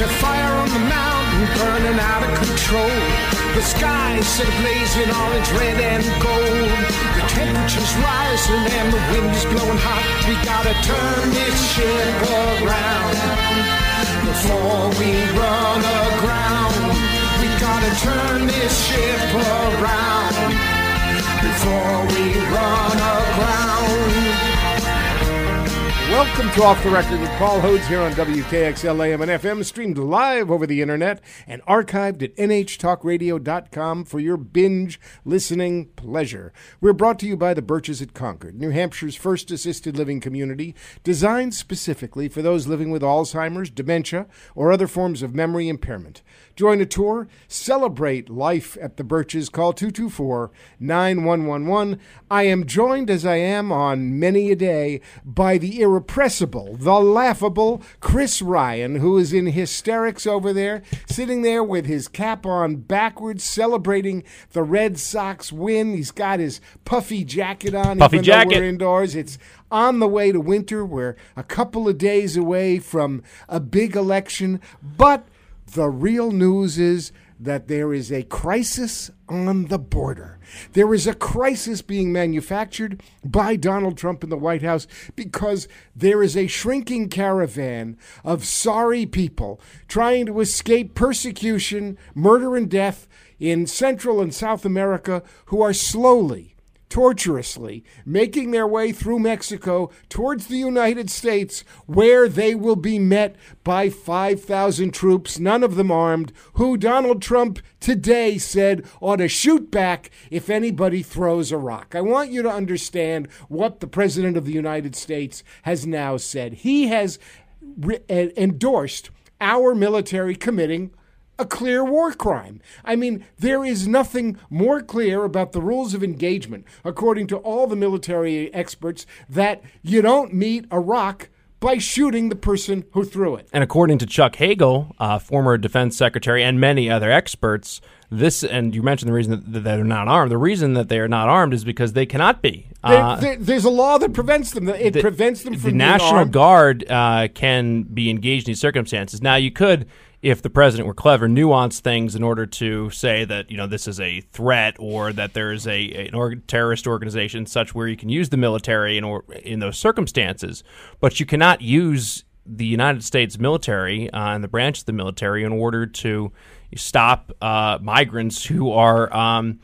a fire on the mountain burning out of control. The skies are blazing orange, red, and gold. The temperature's rising and the wind is blowing hot. We gotta turn this ship around before we run aground. We gotta turn this ship around before we run aground. Welcome to Off the Record with Paul Hodes here on WKXL AM and FM, streamed live over the internet and archived at nhtalkradio.com for your binge listening pleasure. We're brought to you by the Birches at Concord, New Hampshire's first assisted living community, designed specifically for those living with Alzheimer's, dementia, or other forms of memory impairment. Join a tour, celebrate life at the Birches, call 224-9111. I am joined, as I am on many a day, by the irrepressible, the laughable Chris Ryan, who is in hysterics over there, sitting there with his cap on backwards, celebrating the Red Sox win. He's got his puffy jacket on. Puffy jacket. We're indoors. It's on the way to winter. We're a couple of days away from a big election, but the real news is that there is a crisis on the border. There is a crisis being manufactured by Donald Trump in the White House because there is a shrinking caravan of sorry people trying to escape persecution, murder, and death in Central and South America who are slowly, tortuously making their way through Mexico towards the United States, where they will be met by 5,000 troops, none of them armed, who Donald Trump today said ought to shoot back if anybody throws a rock. I want you to understand what the President of the United States has now said. He has endorsed our military committing a clear war crime. I mean, there is nothing more clear about the rules of engagement, according to all the military experts, that you don't meet a rock by shooting the person who threw it. And according to Chuck Hagel, former defense secretary, and many other experts, this, and you mentioned the reason that they're not armed. The reason that they are not armed is because they cannot be. There's a law that prevents them. Prevents them from being armed. The National Guard can be engaged in these circumstances. Now, you could, if the president were clever, nuance things in order to say that, you know, this is a threat or that there is an terrorist organization such where you can use the military in those circumstances. But you cannot use the United States military and the branch of the military in order to stop migrants who are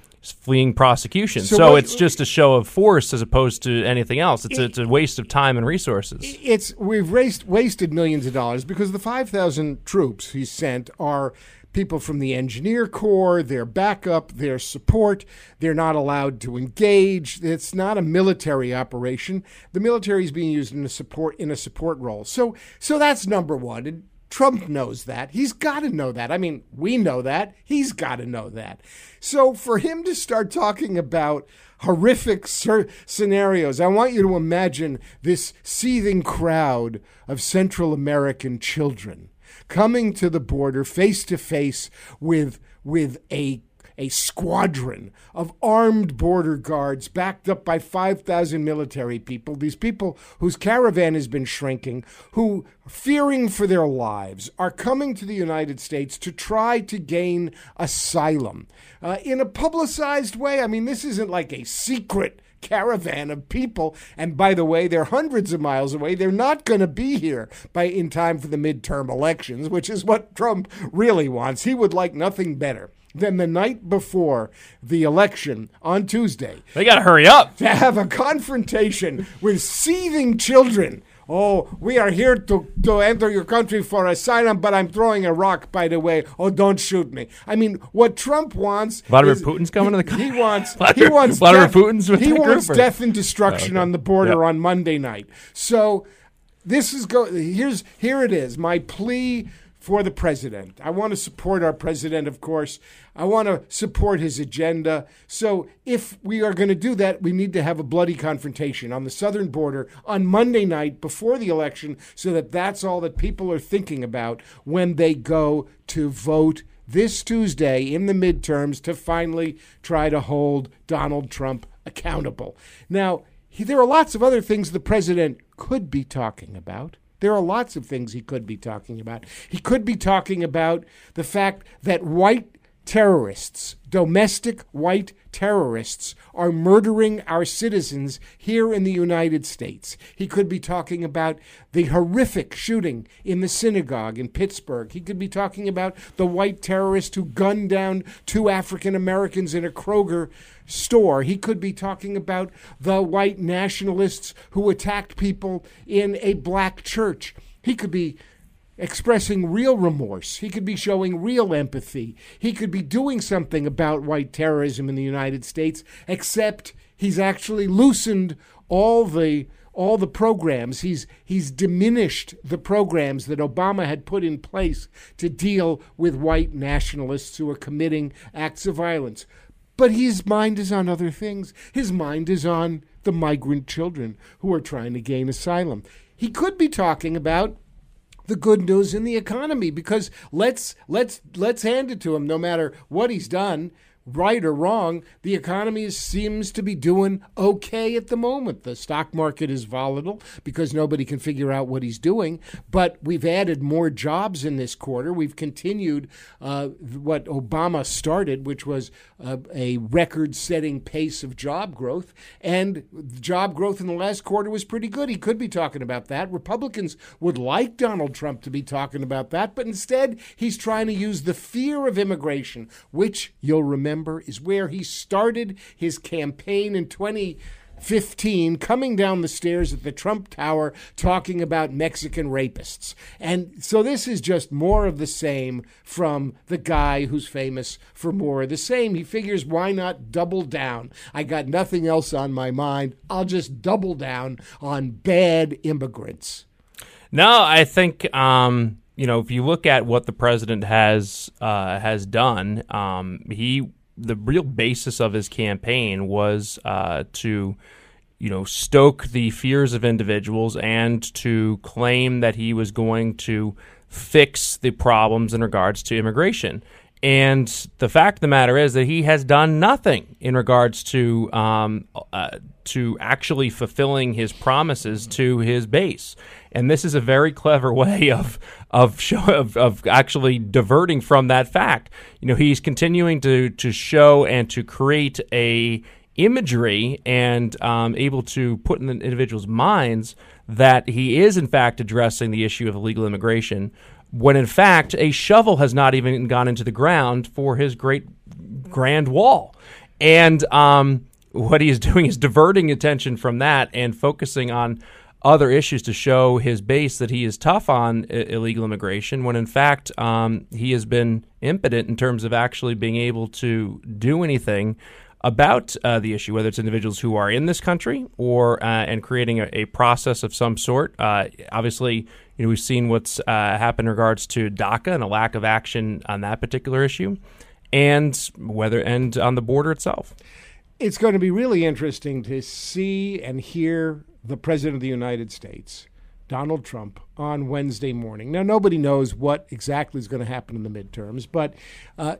fleeing prosecution. So it's just a show of force as opposed to anything else. It's a waste of time and resources. We've wasted millions of dollars because the 5,000 troops he sent are people from the engineer corps, their backup, their support. They're not allowed to engage. It's not a military operation. The military is being used in a support role. So that's number one. And Trump knows that. He's got to know that. I mean, we know that. He's got to know that. So for him to start talking about horrific scenarios, I want you to imagine this seething crowd of Central American children coming to the border face to face with a squadron of armed border guards backed up by 5,000 military people, these people whose caravan has been shrinking, who, fearing for their lives, are coming to the United States to try to gain asylum in a publicized way. I mean, this isn't like a secret caravan of people. And by the way, they're hundreds of miles away. They're not going to be here in time for the midterm elections, which is what Trump really wants. He would like nothing better than the night before the election on Tuesday. They got to hurry up. To have a confrontation with seething children. Oh, we are here to enter your country for asylum, but I'm throwing a rock, by the way. Oh, don't shoot me. I mean, what Trump wants... Putin's coming to the country? He wants death and destruction on the border on Monday night. So this is... Here it is. My plea for the president. I want to support our president, of course. I want to support his agenda. So if we are going to do that, we need to have a bloody confrontation on the southern border on Monday night before the election, so that that's all that people are thinking about when they go to vote this Tuesday in the midterms to finally try to hold Donald Trump accountable. Now, there are lots of other things the president could be talking about. There are lots of things he could be talking about. He could be talking about the fact that white terrorists, domestic white terrorists, are murdering our citizens here in the United States. He could be talking about the horrific shooting in the synagogue in Pittsburgh. He could be talking about the white terrorist who gunned down two African Americans in a Kroger store. He could be talking about the white nationalists who attacked people in a black church. He could be expressing real remorse. He could be showing real empathy. He could be doing something about white terrorism in the United States, except he's actually loosened all the programs. He's diminished the programs that Obama had put in place to deal with white nationalists who are committing acts of violence. But his mind is on other things. His mind is on the migrant children who are trying to gain asylum. He could be talking about the good news in the economy, because let's hand it to him, no matter what he's done, right or wrong, the economy seems to be doing okay at the moment. The stock market is volatile because nobody can figure out what he's doing, but we've added more jobs in this quarter. We've continued what Obama started, which was a record-setting pace of job growth, and job growth in the last quarter was pretty good. He could be talking about that. Republicans would like Donald Trump to be talking about that, but instead he's trying to use the fear of immigration, which you'll remember is where he started his campaign in 2015, coming down the stairs at the Trump Tower talking about Mexican rapists. And so this is just more of the same from the guy who's famous for more of the same. He figures, why not double down? I got nothing else on my mind. I'll just double down on bad immigrants. No, I think if you look at what the president has done, the real basis of his campaign was to stoke the fears of individuals and to claim that he was going to fix the problems in regards to immigration. And the fact of the matter is that he has done nothing in regards to actually fulfilling his promises to his base. And this is a very clever way of actually diverting from that fact. You know, he's continuing to show and to create a imagery and able to put in the individuals' minds that he is in fact addressing the issue of illegal immigration, when in fact a shovel has not even gone into the ground for his great grand wall. And what he is doing is diverting attention from that and focusing on other issues to show his base that he is tough on illegal immigration, when in fact he has been impotent in terms of actually being able to do anything about the issue, whether it's individuals who are in this country or and creating a process of some sort. Obviously, we've seen what's happened in regards to DACA and a lack of action on that particular issue, and on the border itself. It's going to be really interesting to see and hear the President of the United States, Donald Trump, on Wednesday morning. Now, nobody knows what exactly is going to happen in the midterms, but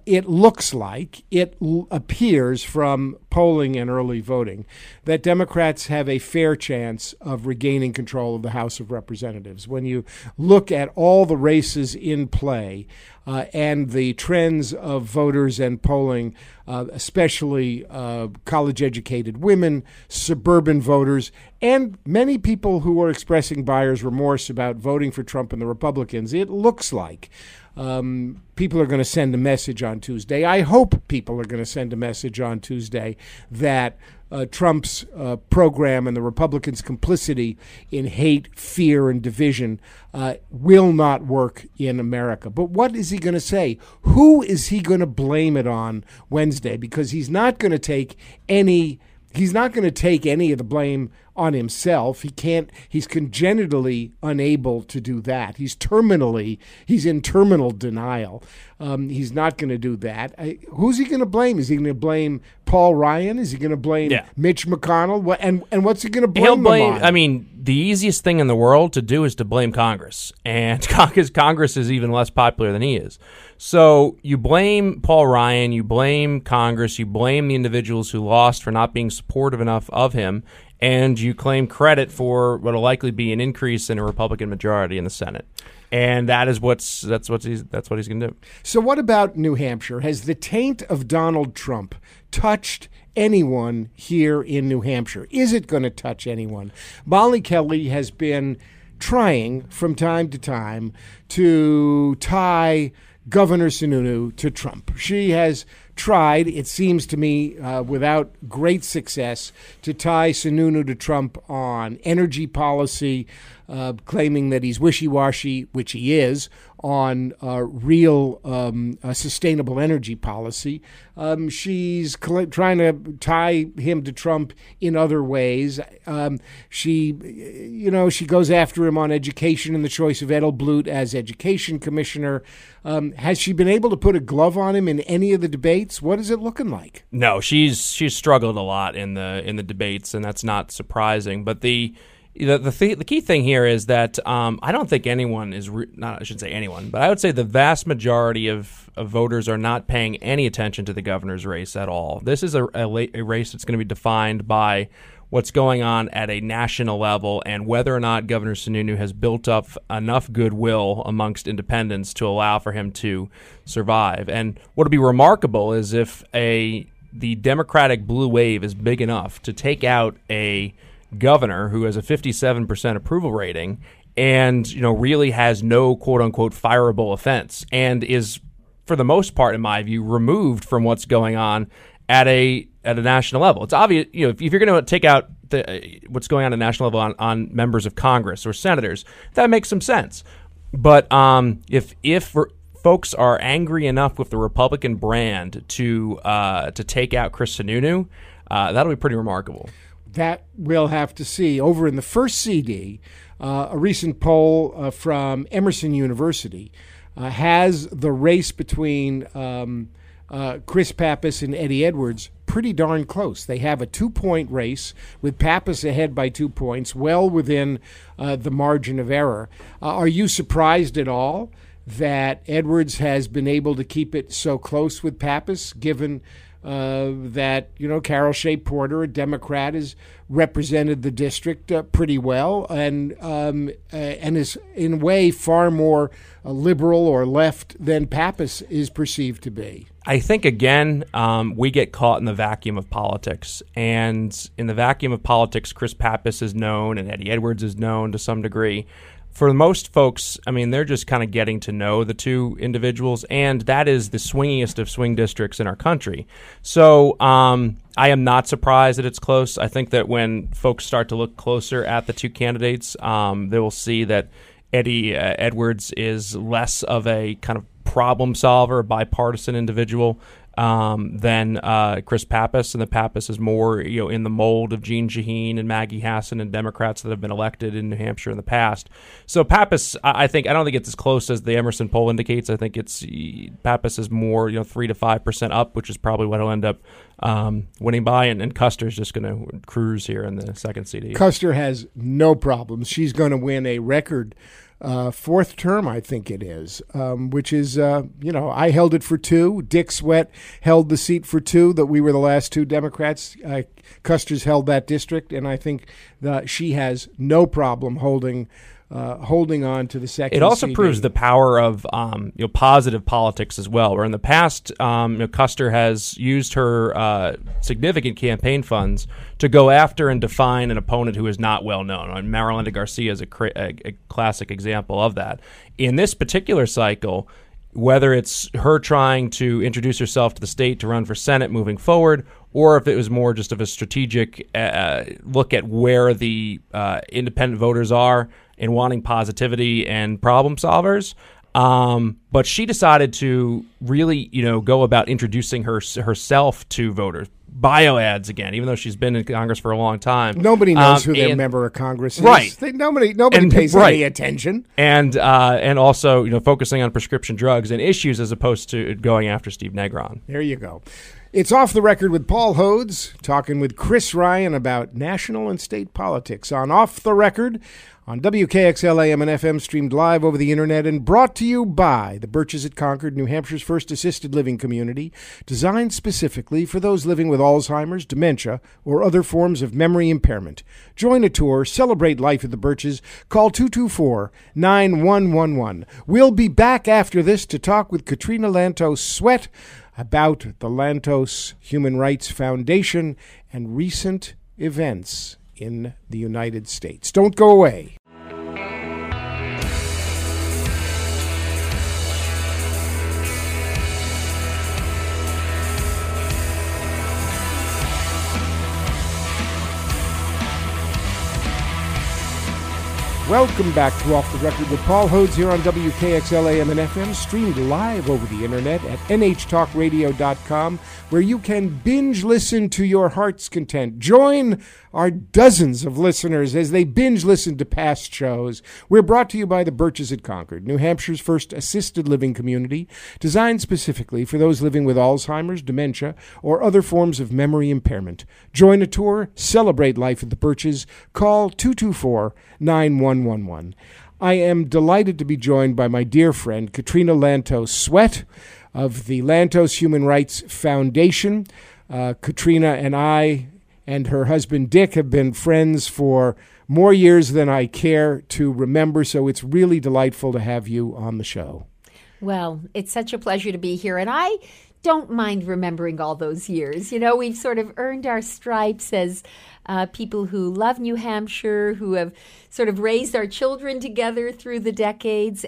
it appears from polling and early voting that Democrats have a fair chance of regaining control of the House of Representatives. When you look at all the races in play and the trends of voters and polling, especially college-educated women, suburban voters, and many people who are expressing buyer's remorse about voting for Trump and the Republicans, it looks like people are going to send a message on Tuesday. I hope people are going to send a message on Tuesday that Trump's program and the Republicans' complicity in hate, fear, and division will not work in America. But what is he going to say? Who is he going to blame it on Wednesday? Because he's not going to take any of the blame on himself. He can't. He's congenitally unable to do that. He's in terminal denial. He's not going to do that. Who's he going to blame? Is he going to blame Paul Ryan? Is he going to blame Mitch McConnell? And what's he going to blame him on? I mean, the easiest thing in the world to do is to blame Congress. And Congress is even less popular than he is. So you blame Paul Ryan, you blame Congress, you blame the individuals who lost for not being supportive enough of him. and you claim credit for what will likely be an increase in a Republican majority in the Senate. And that is what he's going to do. So what about New Hampshire? Has the taint of Donald Trump touched anyone here in New Hampshire? Is it going to touch anyone? Molly Kelly has been trying from time to time to tie Governor Sununu to Trump. She has tried, it seems to me, without great success, to tie Sununu to Trump on energy policy, claiming that he's wishy-washy, which he is, on real sustainable energy policy. She's trying to tie him to Trump in other ways. She goes after him on education and the choice of Edelblut as education commissioner. Has she been able to put a glove on him in any of the debates? What is it looking like? No, she's struggled a lot in the debates, and that's not surprising. But the key thing here is that I don't think anyone is I shouldn't say anyone, but I would say the vast majority of voters are not paying any attention to the governor's race at all. This is a race that's going to be defined by what's going on at a national level and whether or not Governor Sununu has built up enough goodwill amongst independents to allow for him to survive. And what would be remarkable is if the Democratic blue wave is big enough to take out a governor who has a 57% approval rating and, you know, really has no quote unquote fireable offense and is, for the most part, in my view, removed from what's going on at a national level. It's obvious, you know, if you're going to take out what's going on at a national level on members of Congress or senators, that makes some sense. But if folks are angry enough with the Republican brand to take out Chris Sununu, that'll be pretty remarkable. That we'll have to see. Over in the first CD, a recent poll from Emerson University has the race between Chris Pappas and Eddie Edwards pretty darn close. They have a 2-point race with Pappas ahead by 2 points, well within the margin of error. Are you surprised at all that Edwards has been able to keep it so close with Pappas, given that, you know, Carol Shea Porter, a Democrat, has represented the district pretty well and is in a way far more liberal or left than Pappas is perceived to be? I think, again, we get caught in the vacuum of politics. And in the vacuum of politics, Chris Pappas is known and Eddie Edwards is known to some degree. For most folks, I mean, they're just kind of getting to know the two individuals, and that is the swingiest of swing districts in our country. So I am not surprised that it's close. I think that when folks start to look closer at the two candidates, they will see that Eddie Edwards is less of a kind of problem solver, bipartisan individual than Chris Pappas, and the Pappas is more, you know, in the mold of Jeanne Shaheen and Maggie Hassan and Democrats that have been elected in New Hampshire in the past. So Pappas, I don't think it's as close as the Emerson poll indicates. I think it's Pappas is more, you know, 3 to 5% up, which is probably what he'll end up winning by, and Custer's just going to cruise here in the second CD. Custer has no problems. She's going to win a record fourth term, I think it is, which is, I held it for 2. Dick Swett held the seat for 2, that we were the last 2 Democrats. Custer's held that district, and I think that she has no problem holding on to the second. It also proves the power of positive politics as well, where in the past Custer has used her significant campaign funds to go after and define an opponent who is not well known. And Marilinda Garcia is a classic example of that. In this particular cycle, whether it's her trying to introduce herself to the state to run for Senate moving forward, or if it was more just of a strategic look at where the independent voters are and wanting positivity and problem solvers. But she decided to really, go about introducing herself to voters. Bio ads again, even though she's been in Congress for a long time. Nobody knows who their member of Congress is. Right. Nobody pays any attention. And also, focusing on prescription drugs and issues as opposed to going after Steve Negron. There you go. It's Off the Record with Paul Hodes, talking with Chris Ryan about national and state politics on Off the Record on WKXL AM and FM, streamed live over the internet and brought to you by the the Birches at Concord, New Hampshire's first assisted living community, designed specifically for those living with Alzheimer's, dementia, or other forms of memory impairment. Join a tour, celebrate life at the Birches, call 224-9111. We'll be back after this to talk with Katrina Lantos Swett about the Lantos Human Rights Foundation and recent events in the United States. Don't go away. Welcome back to Off the Record with Paul Hodes here on WKXL AM and FM, streamed live over the internet at nhtalkradio.com, where you can binge listen to your heart's content. Join our dozens of listeners as they binge listen to past shows. We're brought to you by the Birches at Concord, New Hampshire's first assisted living community, designed specifically for those living with Alzheimer's, dementia, or other forms of memory impairment. Join a tour, celebrate life at the Birches, call 224-9111. I am delighted to be joined by my dear friend Katrina Lantos Swett of the Lantos Human Rights Foundation. Katrina and I and her husband Dick have been friends for more years than I care to remember, so it's really delightful to have you on the show. Well, it's such a pleasure to be here, and I don't mind remembering all those years. You know, we've sort of earned our stripes as people who love New Hampshire, who have sort of raised our children together through the decades.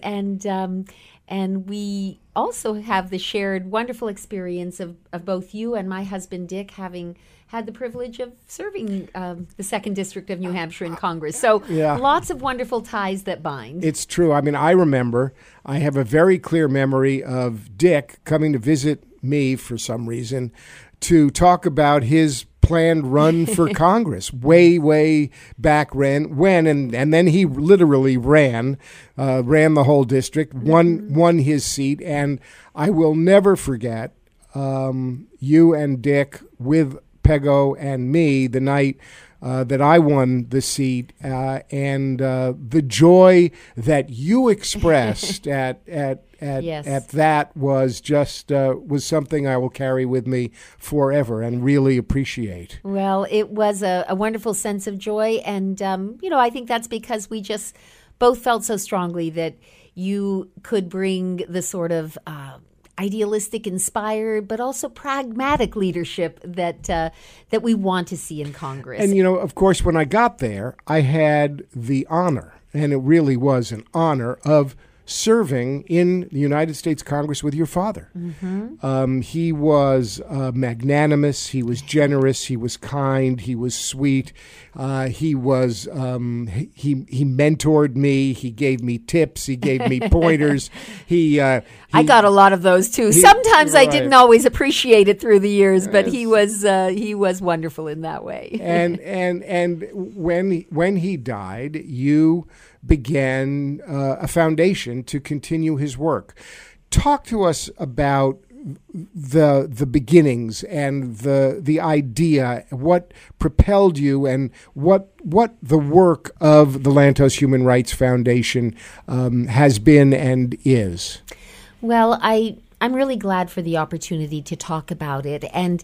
And we also have the shared wonderful experience of both you and my husband, Dick, having had the privilege of serving the 2nd District of New Hampshire in Congress. So lots of wonderful ties that bind. It's true. I mean, I remember, I have a very clear memory of Dick coming to visit me for some reason to talk about his planned run for Congress way back when, and then he literally ran the whole district, won his seat, and I will never forget you and Dick with Pego and me the night that I won the seat, and the joy that you expressed at that was just was something I will carry with me forever and really appreciate. Well, it was a wonderful sense of joy, and I think that's because we just both felt so strongly that you could bring the sort of idealistic, inspired, but also pragmatic leadership that we want to see in Congress. And, you know, of course, when I got there, I had the honor, and it really was an honor, of serving in the United States Congress with your father. Mm-hmm. He was magnanimous. He was generous. He was kind. He was sweet. He was he mentored me. He gave me tips. He gave me pointers. I got a lot of those too. Sometimes I didn't always appreciate it through the years, but he was wonderful in that way. and when he died, you began a foundation to continue his work. Talk to us about the beginnings and the idea, what propelled you, and what the work of the Lantos Human Rights Foundation has been and is. Well, I'm really glad for the opportunity to talk about it, and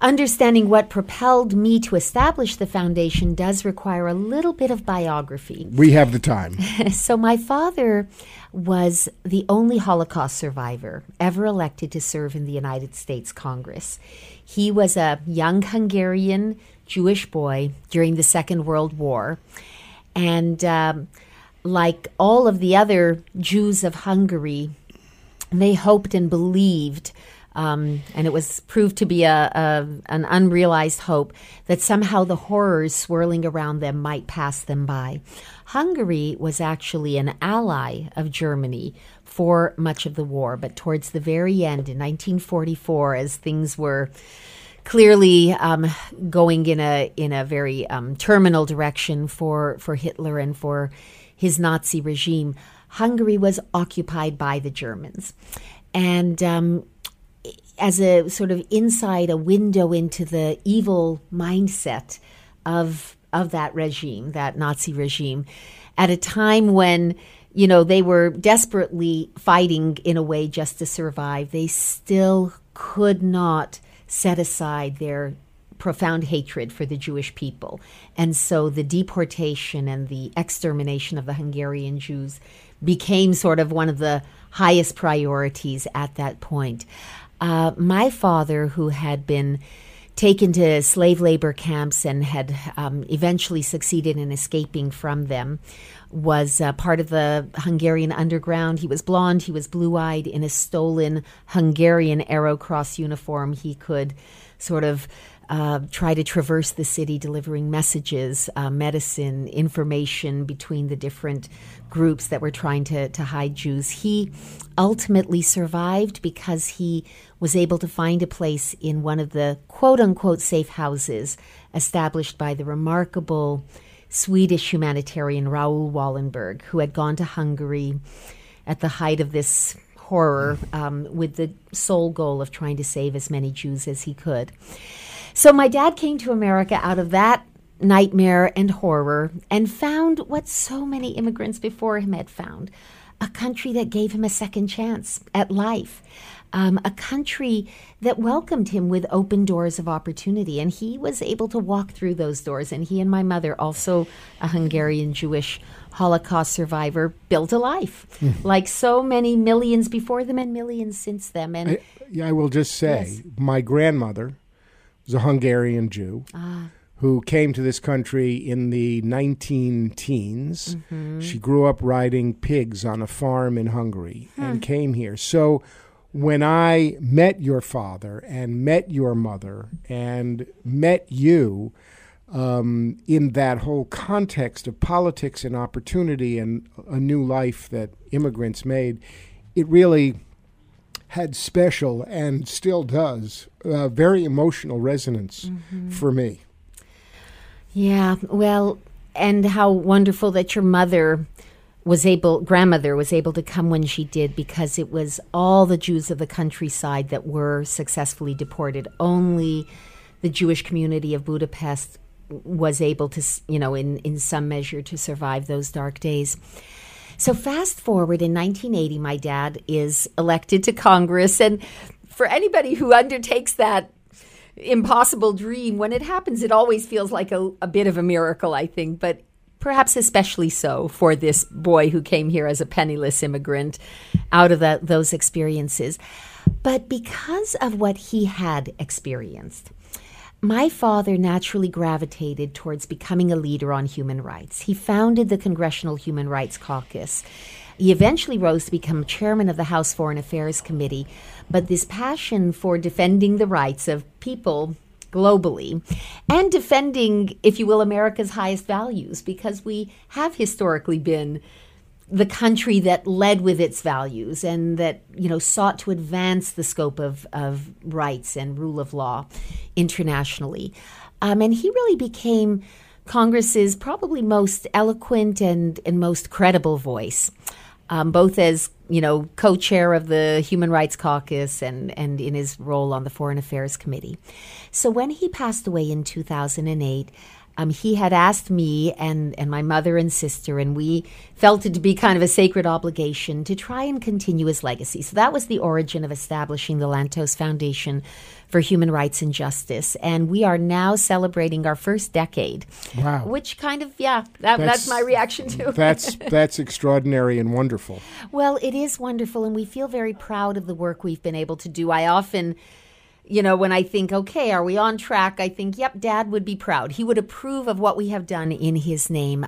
understanding what propelled me to establish the foundation does require a little bit of biography. We have the time. So my father was the only Holocaust survivor ever elected to serve in the United States Congress. He was a young Hungarian Jewish boy during the Second World War. And like all of the other Jews of Hungary, they hoped and believed and it was proved to be an unrealized hope that somehow the horrors swirling around them might pass them by. Hungary was actually an ally of Germany for much of the war, but towards the very end, in 1944, as things were clearly going in a very terminal direction for Hitler and for his Nazi regime, Hungary was occupied by the Germans. And as a sort of inside a window into the evil mindset of that regime, that Nazi regime, at a time when you know, they were desperately fighting in a way just to survive. They still could not set aside their profound hatred for the Jewish people. And so the deportation and the extermination of the Hungarian Jews became sort of one of the highest priorities at that point. My father, who had been taken to slave labor camps and had eventually succeeded in escaping from them, was part of the Hungarian underground. He was blonde, he was blue-eyed, in a stolen Hungarian Arrow Cross uniform. He could sort of try to traverse the city delivering messages, medicine, information between the different groups that were trying to hide Jews. He ultimately survived because he was able to find a place in one of the quote-unquote safe houses established by the remarkable Swedish humanitarian Raoul Wallenberg, who had gone to Hungary at the height of this horror with the sole goal of trying to save as many Jews as he could. So my dad came to America out of that nightmare and horror and found what so many immigrants before him had found, a country that gave him a second chance at life, a country that welcomed him with open doors of opportunity. And he was able to walk through those doors. And he and my mother, also a Hungarian Jewish Holocaust survivor, built a life like so many millions before them and millions since them. And I will just say, my grandmother was a Hungarian Jew who came to this country in the 19-teens. Mm-hmm. She grew up riding pigs on a farm in Hungary and came here. So when I met your father and met your mother and met you in that whole context of politics and opportunity and a new life that immigrants made, it really had special and still does very emotional resonance for me. Yeah, well, and how wonderful that your mother was able, grandmother was able to come when she did, because it was all the Jews of the countryside that were successfully deported. Only the Jewish community of Budapest was able to, you know, in some measure to survive those dark days. So fast forward, in 1980, my dad is elected to Congress. And for anybody who undertakes that impossible dream, when it happens, it always feels like a bit of a miracle, I think. But perhaps especially so for this boy who came here as a penniless immigrant out of those experiences. But because of what he had experienced, my father naturally gravitated towards becoming a leader on human rights. He founded the Congressional Human Rights Caucus. He eventually rose to become chairman of the House Foreign Affairs Committee. But this passion for defending the rights of people globally and defending, if you will, America's highest values, because we have historically been the country that led with its values and that, you know, sought to advance the scope of rights and rule of law internationally. And he really became Congress's probably most eloquent and most credible voice, both as, you know, co-chair of the Human Rights Caucus and in his role on the Foreign Affairs Committee. So when he passed away in 2008, he had asked me and my mother and sister, and we felt it to be kind of a sacred obligation to try and continue his legacy. So that was the origin of establishing the Lantos Foundation for Human Rights and Justice. And we are now celebrating our first decade. Wow. Which kind of, that's my reaction to it. That's extraordinary and wonderful. Well, it is wonderful, and we feel very proud of the work we've been able to do. I often, you know, when I think, okay, are we on track? I think, yep, Dad would be proud. He would approve of what we have done in his name.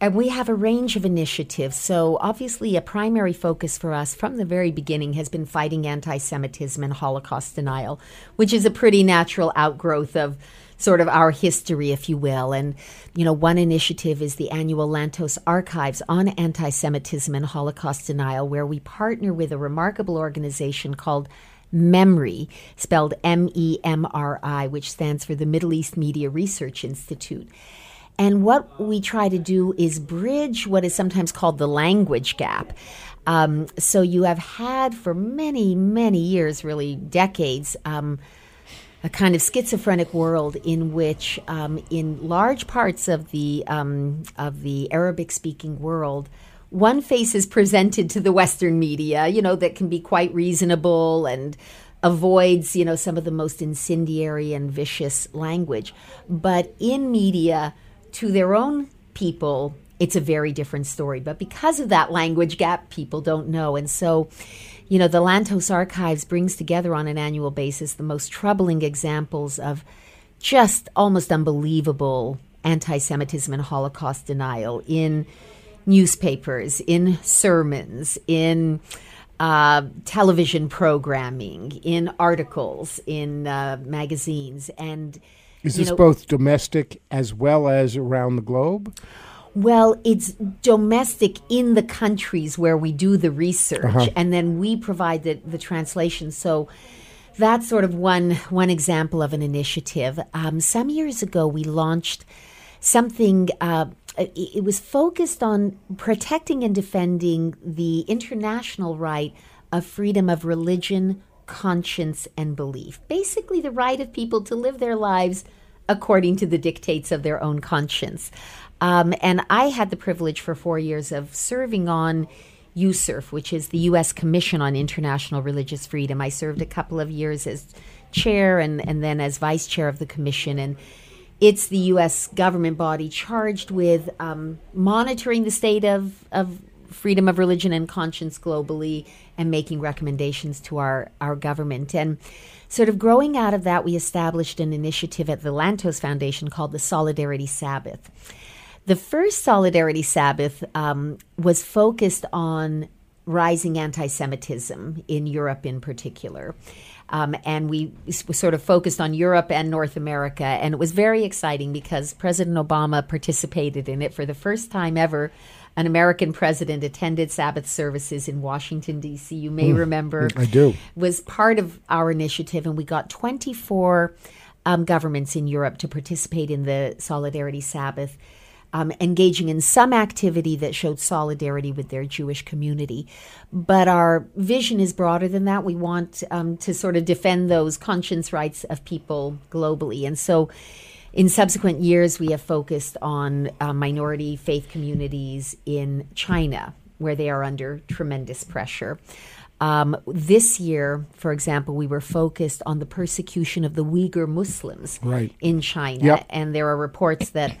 And we have a range of initiatives. So obviously a primary focus for us from the very beginning has been fighting anti-Semitism and Holocaust denial, which is a pretty natural outgrowth of sort of our history, if you will. And, you know, one initiative is the annual Lantos Archives on Anti-Semitism and Holocaust Denial, where we partner with a remarkable organization called MEMRI, spelled MEMRI, which stands for the Middle East Media Research Institute. And what we try to do is bridge what is sometimes called the language gap. So you have had for many, many years, really decades, a kind of schizophrenic world in which in large parts of the Arabic-speaking world, one face is presented to the Western media, you know, that can be quite reasonable and avoids, you know, some of the most incendiary and vicious language. But in media, to their own people, it's a very different story. But because of that language gap, people don't know. And so, you know, the Lantos Archives brings together on an annual basis the most troubling examples of just almost unbelievable anti-Semitism and Holocaust denial in newspapers, in sermons, in television programming, in articles, in magazines. And is this both domestic as well as around the globe? Well, it's domestic in the countries where we do the research, and then we provide the translation. So that's sort of one example of an initiative. Some years ago, we launched something. It was focused on protecting and defending the international right of freedom of religion, conscience, and belief. Basically, the right of people to live their lives according to the dictates of their own conscience. And I had the privilege for 4 years of serving on USERF, which is the U.S. Commission on International Religious Freedom. I served a couple of years as chair and then as vice chair of the commission. And it's the U.S. government body charged with monitoring the state of freedom of religion and conscience globally and making recommendations to our government. And sort of growing out of that, we established an initiative at the Lantos Foundation called the Solidarity Sabbath. The first Solidarity Sabbath was focused on rising anti-Semitism in Europe in particular. And we sort of focused on Europe and North America. And it was very exciting because President Obama participated in it for the first time ever. An American president attended Sabbath services in Washington, D.C. You may remember. I do. Was part of our initiative, and we got 24 governments in Europe to participate in the Solidarity Sabbath, engaging in some activity that showed solidarity with their Jewish community. But our vision is broader than that. We want to sort of defend those conscience rights of people globally. And so in subsequent years, we have focused on minority faith communities in China, where they are under tremendous pressure. This year, for example, we were focused on the persecution of the Uyghur Muslims in China. Yep. And there are reports that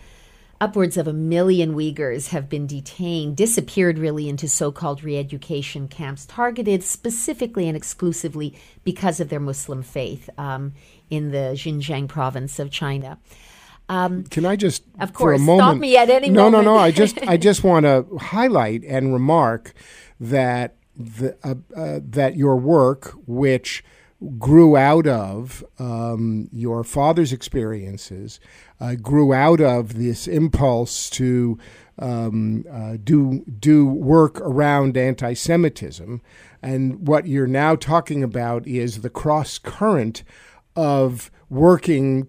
upwards of 1 million Uyghurs have been detained, disappeared really into so-called re-education camps, targeted specifically and exclusively because of their Muslim faith in the Xinjiang province of China. Can I just, of course, for a moment, stop me at any moment? No. I just want to highlight and remark that that your work, which grew out of your father's experiences, grew out of this impulse to do work around anti-Semitism. And what you're now talking about is the cross-current of working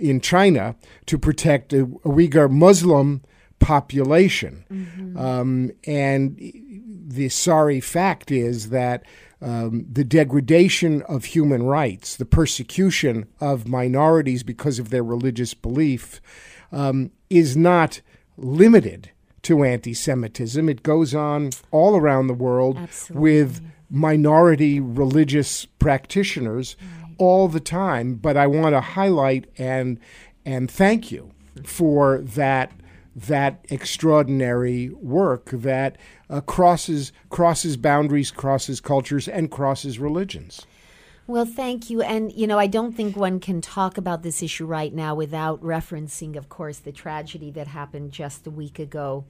in China to protect a Uyghur Muslim population. Mm-hmm. And the sorry fact is that the degradation of human rights, the persecution of minorities because of their religious belief, is not limited to anti-Semitism. It goes on all around the world. Absolutely. With minority religious practitioners all the time. But I want to highlight and thank you for that extraordinary work that crosses boundaries, crosses cultures, and crosses religions. Well, thank you. And, you know, I don't think one can talk about this issue right now without referencing, of course, the tragedy that happened just a week ago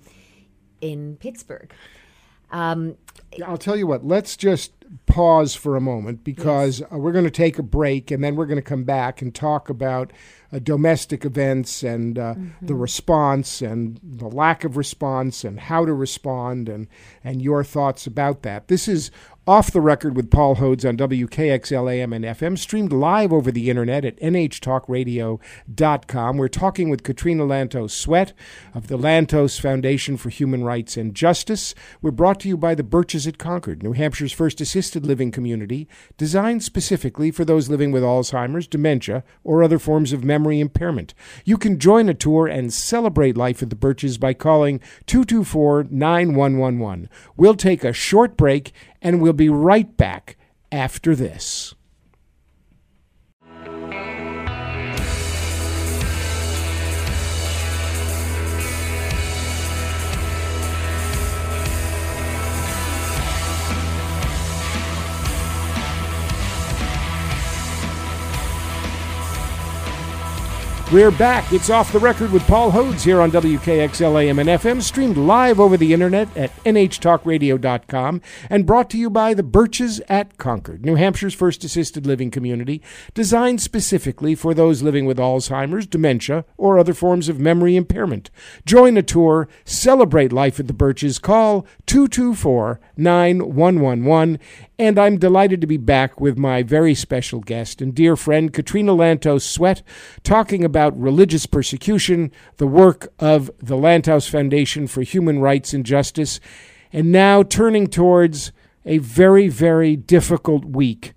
in Pittsburgh. I'll tell you what, let's just pause for a moment because we're going to take a break and then we're going to come back and talk about domestic events and the response and the lack of response and how to respond and your thoughts about that. This is Off the Record with Paul Hodes on WKXL AM and FM, streamed live over the internet at nhtalkradio.com. We're talking with Katrina Lantos Swett of the Lantos Foundation for Human Rights and Justice. We're brought to you by the Birches at Concord, New Hampshire's first assisted living community, designed specifically for those living with Alzheimer's, dementia, or other forms of memory impairment. You can join a tour and celebrate life at the Birches by calling 224-9111. We'll take a short break, and we'll be right back after this. We're back. It's Off the Record with Paul Hodes here on WKXL AM and FM, streamed live over the internet at nhtalkradio.com and brought to you by the Birches at Concord, New Hampshire's first assisted living community, designed specifically for those living with Alzheimer's, dementia, or other forms of memory impairment. Join a tour, celebrate life at the Birches, call 224-9111. And I'm delighted to be back with my very special guest and dear friend, Katrina Lantos Swett, talking about religious persecution, the work of the Lantos Foundation for Human Rights and Justice, and now turning towards a very, very difficult week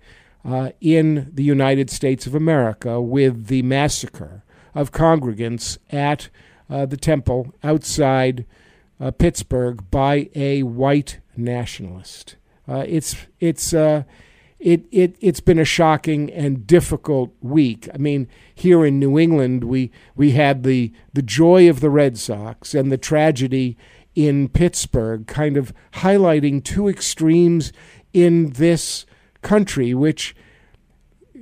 in the United States of America with the massacre of congregants at the temple outside Pittsburgh by a white nationalist. It's been a shocking and difficult week. I mean, here in New England, we had the joy of the Red Sox and the tragedy in Pittsburgh, kind of highlighting two extremes in this country, which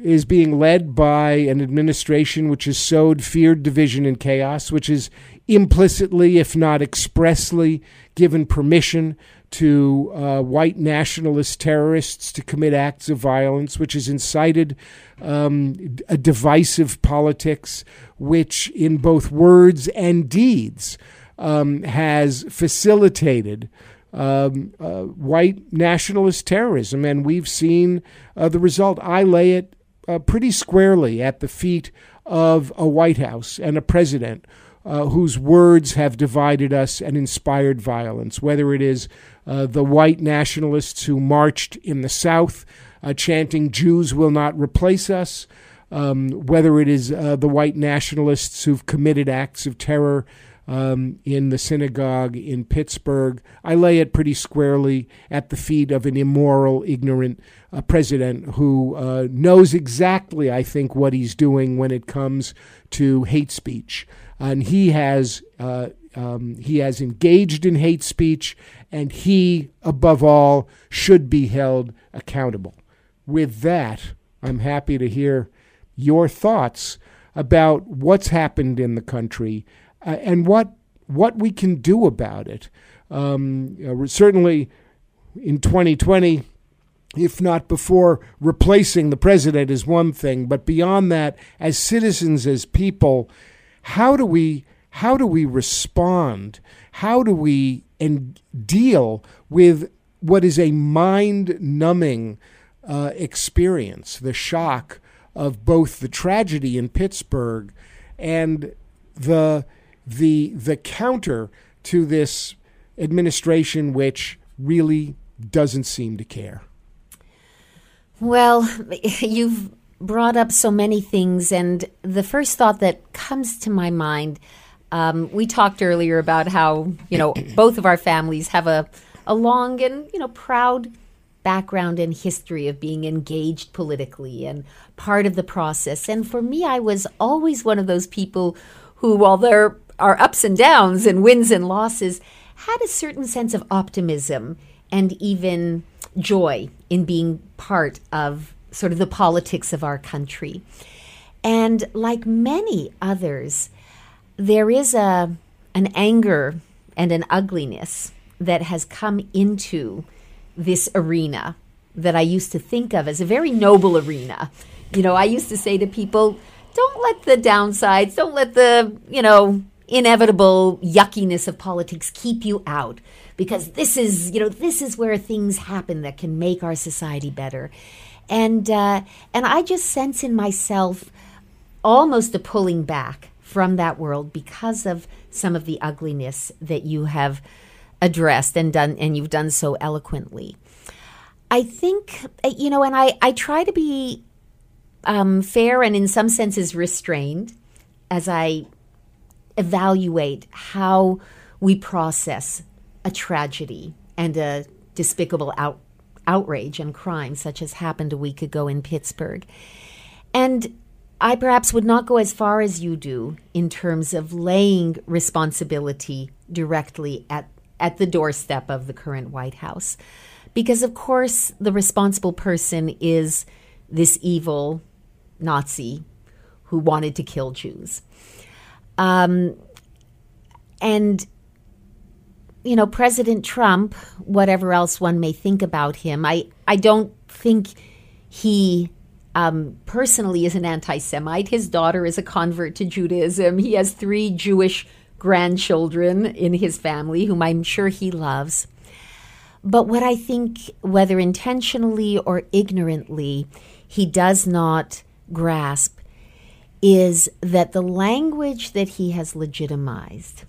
is being led by an administration which has sowed fear, division, and chaos, which is implicitly, if not expressly, given permission to white nationalist terrorists to commit acts of violence, which has incited a divisive politics, which in both words and deeds has facilitated white nationalist terrorism. And we've seen the result. I lay it pretty squarely at the feet of a White House and a president whose words have divided us and inspired violence, whether it is the white nationalists who marched in the South chanting Jews will not replace us, whether it is the white nationalists who've committed acts of terror in the synagogue in Pittsburgh. I lay it pretty squarely at the feet of an immoral, ignorant president who knows exactly, I think, what he's doing when it comes to hate speech. And he has engaged in hate speech, and he, above all, should be held accountable. With that, I'm happy to hear your thoughts about what's happened in the country and what we can do about it. Certainly in 2020, if not before, replacing the president is one thing, but beyond that, as citizens, as people, How do we respond? How do we deal with what is a mind-numbing experience, the shock of both the tragedy in Pittsburgh and the counter to this administration, which really doesn't seem to care? Well, you've brought up so many things, and the first thought that comes to my mind, we talked earlier about how, both of our families have a long and, proud background and history of being engaged politically and part of the process. And for me, I was always one of those people who, while there are ups and downs and wins and losses, had a certain sense of optimism and even joy in being part of sort of the politics of our country. And like many others, there is an anger and an ugliness that has come into this arena that I used to think of as a very noble arena. I used to say to people, don't let the downsides, don't let the inevitable yuckiness of politics keep you out. because this is where things happen that can make our society better. And I just sense in myself almost a pulling back from that world because of some of the ugliness that you have addressed and done, and you've done so eloquently. I think, and I try to be fair and in some senses restrained as I evaluate how we process a tragedy and a despicable outrage and crime such as happened a week ago in Pittsburgh. And I perhaps would not go as far as you do in terms of laying responsibility directly at the doorstep of the current White House, because, of course, the responsible person is this evil Nazi who wanted to kill Jews. President Trump, whatever else one may think about him, I don't think he personally is an anti-Semite. His daughter is a convert to Judaism. He has 3 Jewish grandchildren in his family whom I'm sure he loves. But what I think, whether intentionally or ignorantly, he does not grasp is that the language that he has legitimized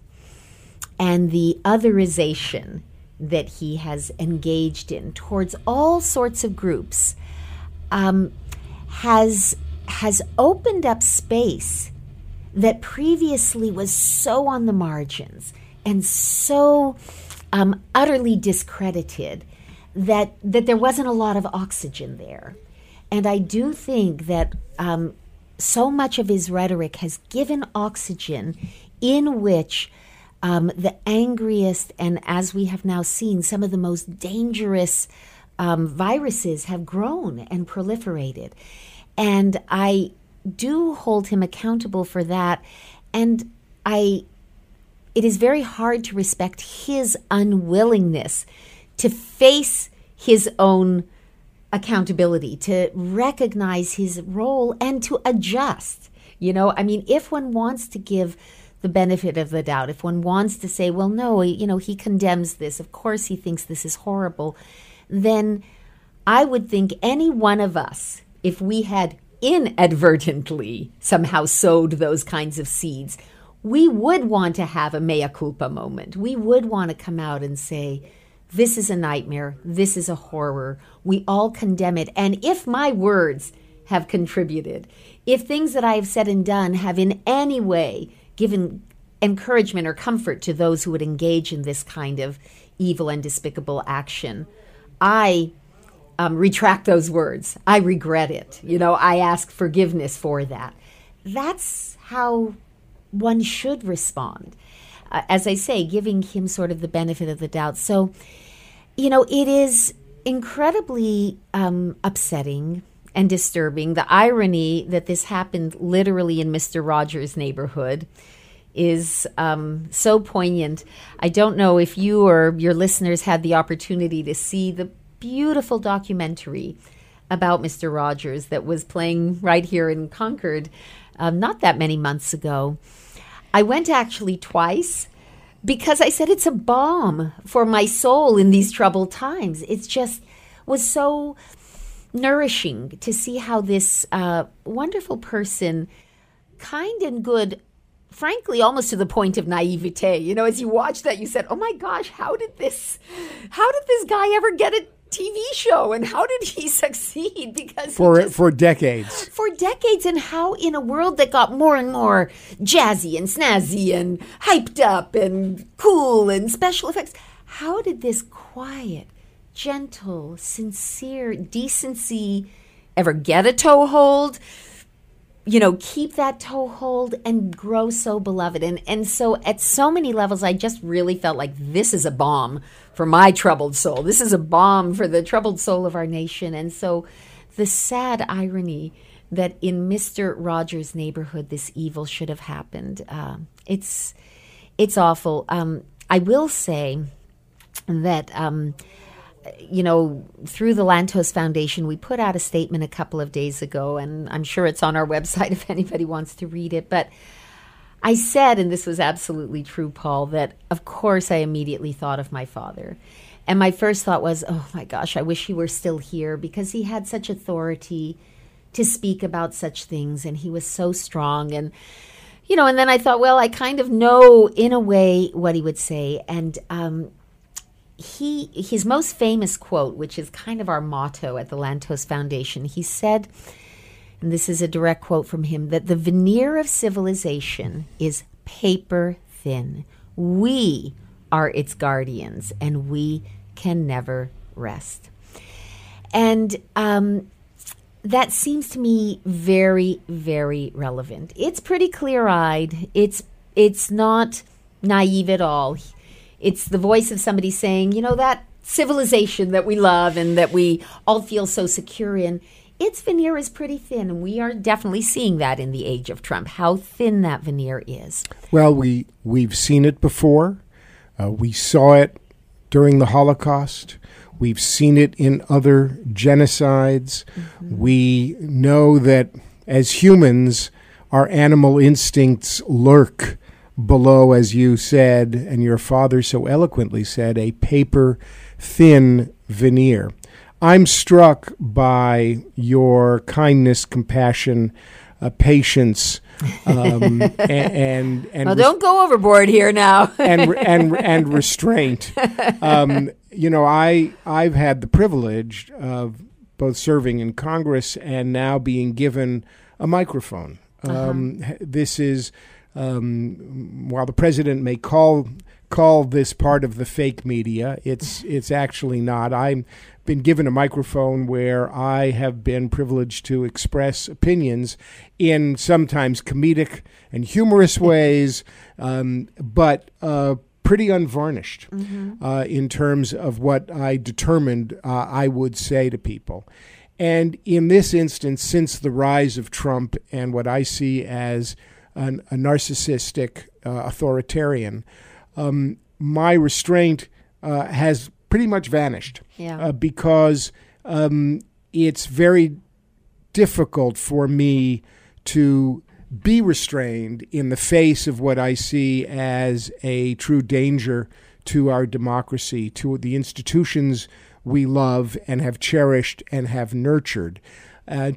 and the otherization that he has engaged in towards all sorts of groups has opened up space that previously was so on the margins and so utterly discredited that there wasn't a lot of oxygen there. And I do think that so much of his rhetoric has given oxygen in which the angriest and, as we have now seen, some of the most dangerous viruses have grown and proliferated. And I do hold him accountable for that. And it is very hard to respect his unwillingness to face his own accountability, to recognize his role and to adjust. If one wants to give the benefit of the doubt, if one wants to say, well, no, he condemns this, of course he thinks this is horrible, then I would think any one of us, if we had inadvertently somehow sowed those kinds of seeds, we would want to have a mea culpa moment. We would want to come out and say, this is a nightmare. This is a horror. We all condemn it. And if my words have contributed, if things that I have said and done have in any way given encouragement or comfort to those who would engage in this kind of evil and despicable action, I retract those words. I regret it. I ask forgiveness for that. That's how one should respond. As I say, giving him sort of the benefit of the doubt. So, it is incredibly upsetting and disturbing. The irony that this happened literally in Mr. Rogers' neighborhood is so poignant. I don't know if you or your listeners had the opportunity to see the beautiful documentary about Mr. Rogers that was playing right here in Concord not that many months ago. I went actually twice because I said it's a balm for my soul in these troubled times. It just was so nourishing to see how this wonderful person, kind and good, frankly, almost to the point of naivete. As you watched that, you said, oh my gosh, how did this guy ever get a TV show? And how did he succeed? Because for decades. For decades. And how in a world that got more and more jazzy and snazzy and hyped up and cool and special effects, how did this quiet, gentle, sincere decency ever get a toehold? Keep that toehold and grow so beloved. And so at so many levels, I just really felt like this is a balm for my troubled soul. This is a balm for the troubled soul of our nation. And so the sad irony that in Mr. Rogers' neighborhood, this evil should have happened. It's awful. I will say that, through the Lantos Foundation, we put out a statement a couple of days ago, and I'm sure it's on our website if anybody wants to read it. But I said, and this was absolutely true, Paul, that of course I immediately thought of my father. And my first thought was, oh my gosh, I wish he were still here, because he had such authority to speak about such things, and he was so strong. And, you know, and then I thought, well, I kind of know in a way what he would say. And his most famous quote, which is kind of our motto at the Lantos Foundation, he said, and this is a direct quote from him, that the veneer of civilization is paper thin. We are its guardians, and we can never rest. And that seems to me very, very relevant. It's pretty clear-eyed. It's not naive at all. It's the voice of somebody saying, you know, that civilization that we love and that we all feel so secure in, its veneer is pretty thin, and we are definitely seeing that in the age of Trump, how thin that veneer is. Well, we've seen it before. We saw it during the Holocaust. We've seen it in other genocides. Mm-hmm. We know that as humans, our animal instincts lurk below, as you said, and your father so eloquently said, a paper-thin veneer. I'm struck by your kindness, compassion, patience, and well, don't go overboard here now. and restraint. You know, I've had the privilege of both serving in Congress and now being given a microphone. This is while the president may call this part of the fake media, it's actually not. I've been given a microphone where I have been privileged to express opinions in sometimes comedic and humorous ways, but pretty unvarnished in terms of what I determined I would say to people. And in this instance, since the rise of Trump and what I see as a narcissistic authoritarian, my restraint has pretty much vanished because it's very difficult for me to be restrained in the face of what I see as a true danger to our democracy, to the institutions we love and have cherished and have nurtured. To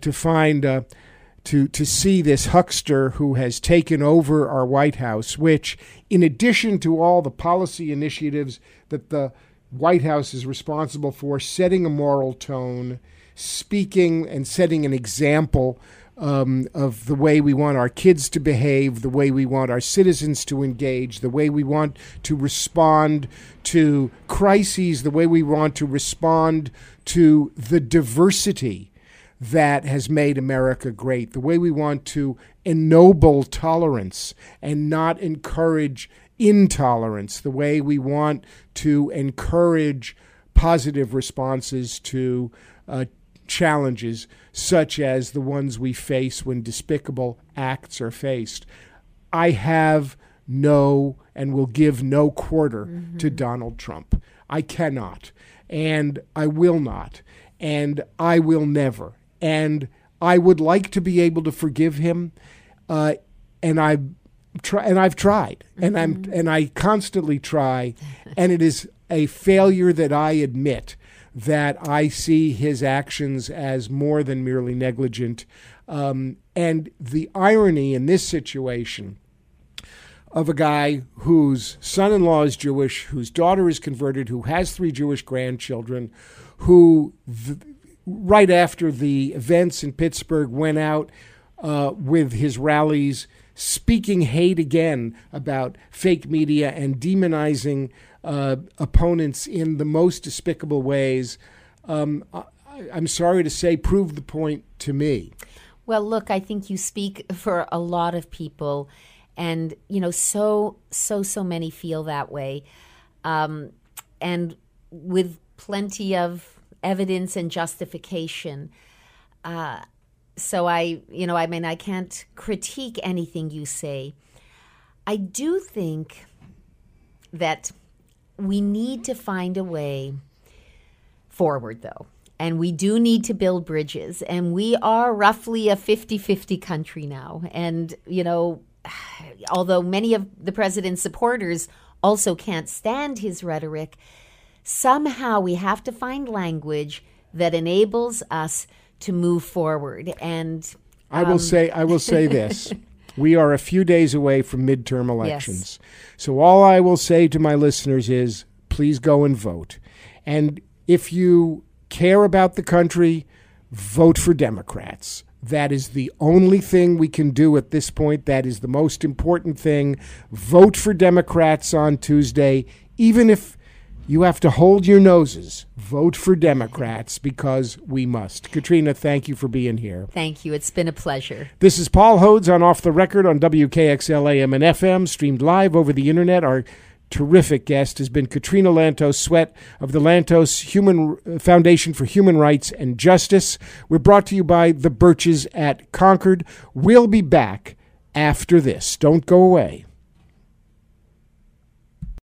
see this huckster who has taken over our White House, which, in addition to all the policy initiatives that the White House is responsible for, setting a moral tone, speaking and setting an example of the way we want our kids to behave, the way we want our citizens to engage, the way we want to respond to crises, the way we want to respond to the diversity that has made America great, the way we want to ennoble tolerance and not encourage intolerance, the way we want to encourage positive responses to challenges such as the ones we face when despicable acts are faced. I have no and will give no quarter to Donald Trump. I cannot, and I will not, and I will never. And I would like to be able to forgive him, and I've tried, and I constantly try, and it is a failure that I admit, that I see his actions as more than merely negligent, and the irony in this situation of a guy whose son-in-law is Jewish, whose daughter is converted, who has 3 Jewish grandchildren, who right after the events in Pittsburgh went out with his rallies, speaking hate again about fake media and demonizing opponents in the most despicable ways, I'm sorry to say, proved the point to me. Well, look, I think you speak for a lot of people, and, you know, so many feel that way. And with plenty of evidence and justification. So I can't critique anything you say. I do think that we need to find a way forward, though. And we do need to build bridges. And we are roughly a 50-50 country now. And, you know, although many of the president's supporters also can't stand his rhetoric, somehow we have to find language that enables us to move forward. And I will say this. We are a few days away from midterm elections. Yes. So all I will say to my listeners is, please go and vote. And if you care about the country, vote for Democrats. That is the only thing we can do at this point. That is the most important thing. Vote for Democrats on Tuesday. Even if you have to hold your noses, vote for Democrats, because we must. Katrina, thank you for being here. Thank you. It's been a pleasure. This is Paul Hodes on Off the Record on WKXL AM and FM, streamed live over the Internet. Our terrific guest has been Katrina Lantos Swett of the Lantos Human Foundation for Human Rights and Justice. We're brought to you by the Birches at Concord. We'll be back after this. Don't go away.